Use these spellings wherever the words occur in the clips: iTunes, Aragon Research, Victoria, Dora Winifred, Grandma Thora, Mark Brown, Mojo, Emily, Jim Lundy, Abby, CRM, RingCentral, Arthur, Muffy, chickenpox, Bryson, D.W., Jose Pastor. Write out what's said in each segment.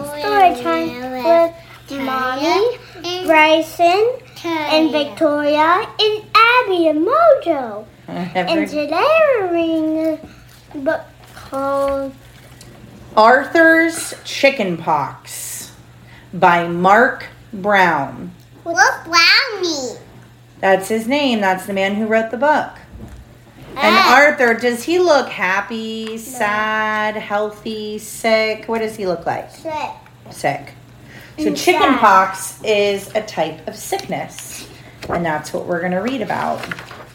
story time with Mommy, Bryson, and Victoria, and Abby, and Mojo. And today we're reading a book called Arthur's Chicken Pox by Mark Brown. What Brownie? That's his name. That's the man who wrote the book. And Arthur, does he look happy, sad, healthy, sick? What does he look like? Sick. So chickenpox is a type of sickness. And that's what we're going to read about.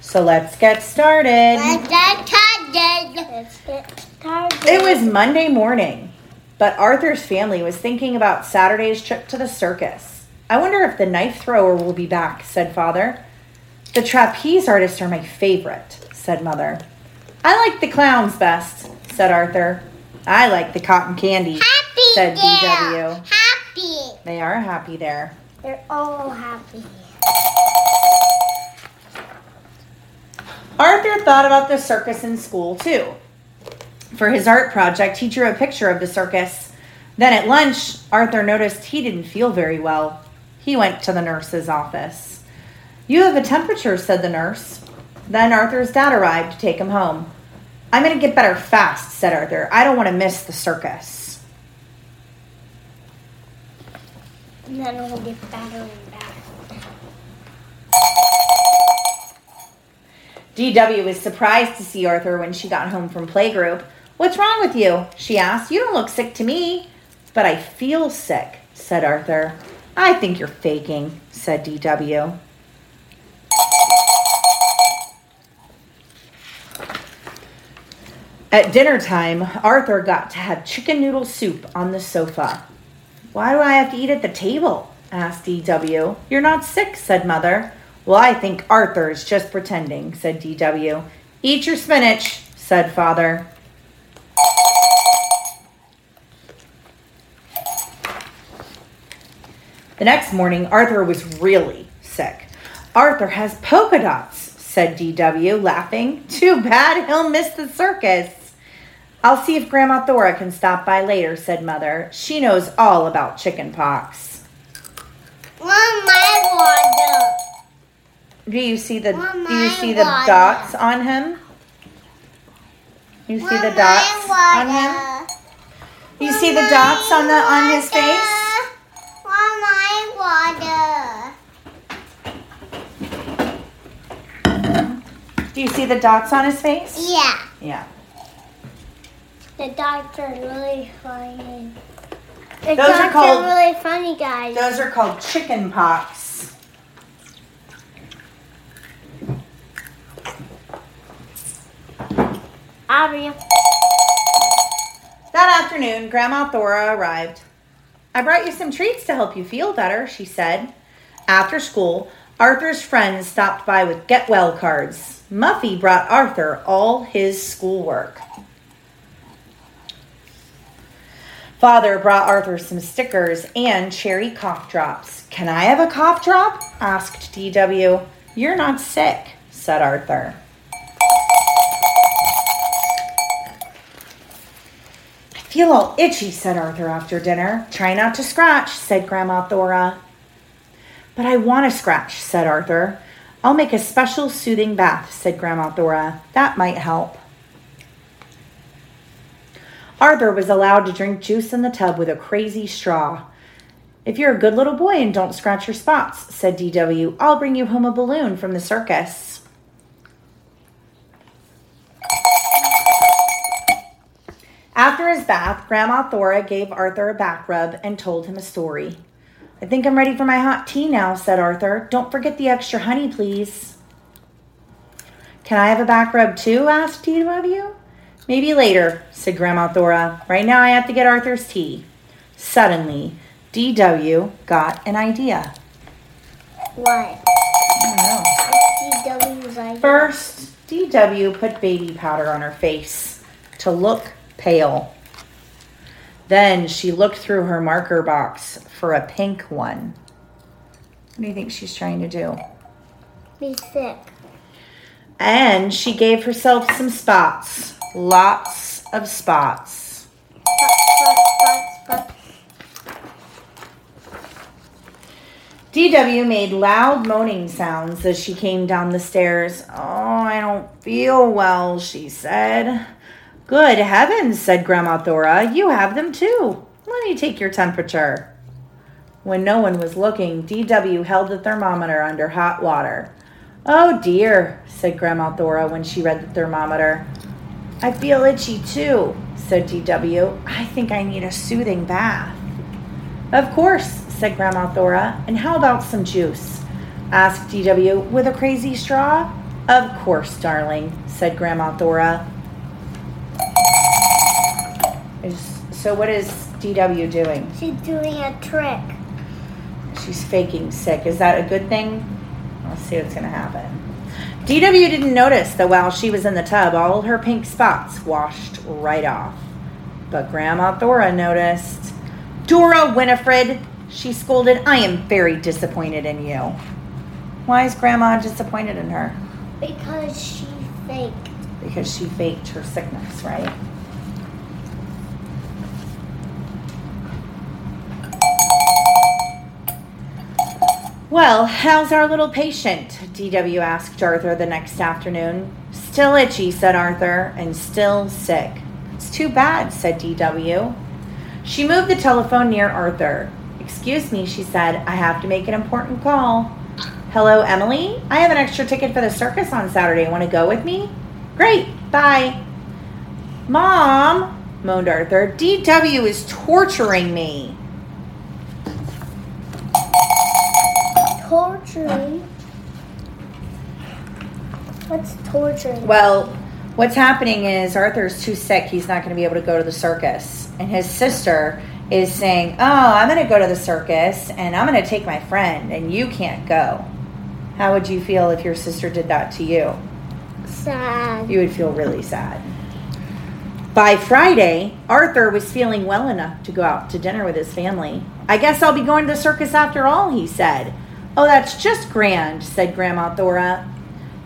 So let's get started. It was Monday morning, but Arthur's family was thinking about Saturday's trip to the circus. I wonder if the knife thrower will be back, said Father. The trapeze artists are my favorite, said Mother. I like the clowns best, said Arthur. I like the cotton candy, said D.W. Happy. They are happy there. They're all happy. Arthur thought about the circus in school, too. For his art project, he drew a picture of the circus. Then at lunch, Arthur noticed he didn't feel very well. He went to the nurse's office. You have a temperature, said the nurse. Then Arthur's dad arrived to take him home. I'm going to get better fast, said Arthur. I don't want to miss the circus. And then we'll get better and better. D.W. was surprised to see Arthur when she got home from playgroup. What's wrong with you? She asked. You don't look sick to me. But I feel sick, said Arthur. I think you're faking, said D.W. At dinner time, Arthur got to have chicken noodle soup on the sofa. Why do I have to eat at the table? asked D.W. You're not sick, said Mother. Well, I think Arthur's just pretending, said D.W. Eat your spinach, said Father. The next morning, Arthur was really sick. Arthur has polka dots, said D.W., laughing. Too bad he'll miss the circus. I'll see if Grandma Thora can stop by later, said Mother. She knows all about chicken pox. Do you see the dots on him? You see the dots on him? You see the dots on his face? Do you see the dots on his face? Yeah. The dots are really funny. Those are really funny, guys. Those are called chicken pox. Abby. That afternoon, Grandma Thora arrived. I brought you some treats to help you feel better, she said. After school, Arthur's friends stopped by with get well cards. Muffy brought Arthur all his schoolwork. Father brought Arthur some stickers and cherry cough drops. Can I have a cough drop? asked D.W. You're not sick, said Arthur. I feel all itchy, said Arthur after dinner. Try not to scratch, said Grandma Thora. But I want to scratch, said Arthur. I'll make a special soothing bath, said Grandma Thora. That might help. Arthur was allowed to drink juice in the tub with a crazy straw. If you're a good little boy and don't scratch your spots, said D.W., I'll bring you home a balloon from the circus. After his bath, Grandma Thora gave Arthur a back rub and told him a story. I think I'm ready for my hot tea now, said Arthur. Don't forget the extra honey, please. Can I have a back rub too, asked D.W. Maybe later, said Grandma Thora. Right now I have to get Arthur's tea. Suddenly, D.W. got an idea. What? I don't know. D.W.'s idea. First, D.W. put baby powder on her face to look pale. Then she looked through her marker box for a pink one. What do you think she's trying to do? Be sick. And she gave herself some spots. Lots of spots. Spots, spots, spots, spots. D.W. made loud moaning sounds as she came down the stairs. "Oh, I don't feel well," she said. "Good heavens," said Grandma Thora. "You have them too. Let me take your temperature." When no one was looking, D.W. held the thermometer under hot water. "Oh dear," said Grandma Thora when she read the thermometer. "I feel itchy too," said D.W. "I think I need a soothing bath." "Of course," said Grandma Thora. "And how about some juice?" asked D.W. "With a crazy straw?" "Of course, darling," said Grandma Thora. So what is D.W. doing? She's doing a trick. She's faking sick. Is that a good thing? Let's see what's going to happen. D.W. didn't notice that while she was in the tub, all her pink spots washed right off. But Grandma Thora noticed. "Dora Winifred," she scolded, "I am very disappointed in you." Why is Grandma disappointed in her? Because she faked. Because she faked her sickness, right? "Well, how's our little patient?" D.W. asked Arthur the next afternoon. "Still itchy," said Arthur, "and still sick." "It's too bad," said D.W. She moved the telephone near Arthur. "Excuse me," she said. "I have to make an important call." "Hello, Emily. I have an extra ticket for the circus on Saturday. Want to go with me?" "Great. Bye." "Mom," moaned Arthur, "D.W. is torturing me." Torturing? What's torturing? Well, what's happening is Arthur's too sick. He's not going to be able to go to the circus. And his sister is saying, "Oh, I'm going to go to the circus, and I'm going to take my friend, and you can't go." How would you feel if your sister did that to you? Sad. You would feel really sad. By Friday, Arthur was feeling well enough to go out to dinner with his family. "I guess I'll be going to the circus after all," he said. "Oh, that's just grand," said Grandma Thora.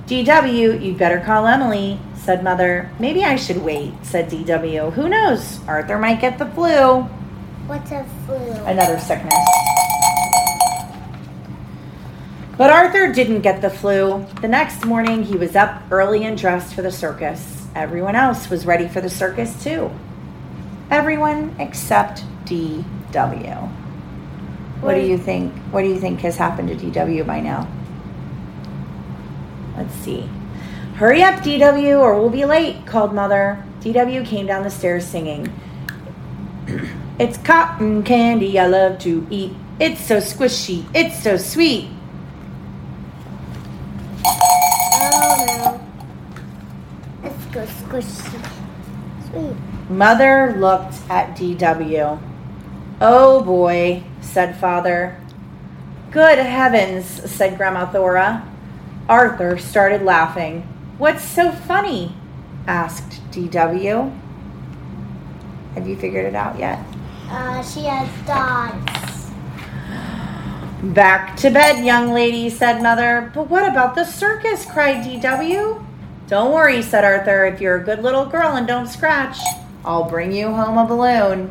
"D.W., you'd better call Emily," said Mother. "Maybe I should wait," said D.W. "Who knows? Arthur might get the flu." What's a flu? Another sickness. But Arthur didn't get the flu. The next morning, he was up early and dressed for the circus. Everyone else was ready for the circus, too. Everyone except D.W. What do you think has happened to D.W. by now? Let's see. "Hurry up, D.W., or we'll be late," called Mother. D.W. came down the stairs singing. "It's cotton candy I love to eat. It's so squishy. It's so sweet." Oh, no. Let's go squishy. Sweet. Mother looked at D.W. "Oh, boy," said Father. "Good heavens," said Grandma Thora. Arthur started laughing. "What's so funny?" asked D.W. Have you figured it out yet? She has dots. "Back to bed, young lady," said Mother. "But what about the circus?" cried D.W. "Don't worry," said Arthur. "If you're a good little girl and don't scratch, I'll bring you home a balloon."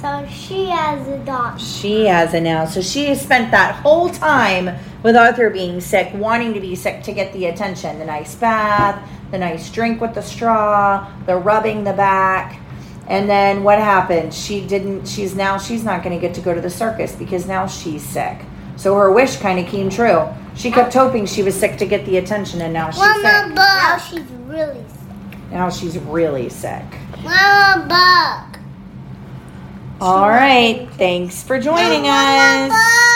So she has a dot. She has a now. So she spent that whole time with Arthur being sick, wanting to be sick to get the attention. The nice bath, the nice drink with the straw, the rubbing the back. And then what happened? She's not going to get to go to the circus because now she's sick. So her wish kind of came true. She kept hoping she was sick to get the attention, and now she's sick. Now she's really sick. Now she's really sick. Mama Buck. All right. Thanks for joining us.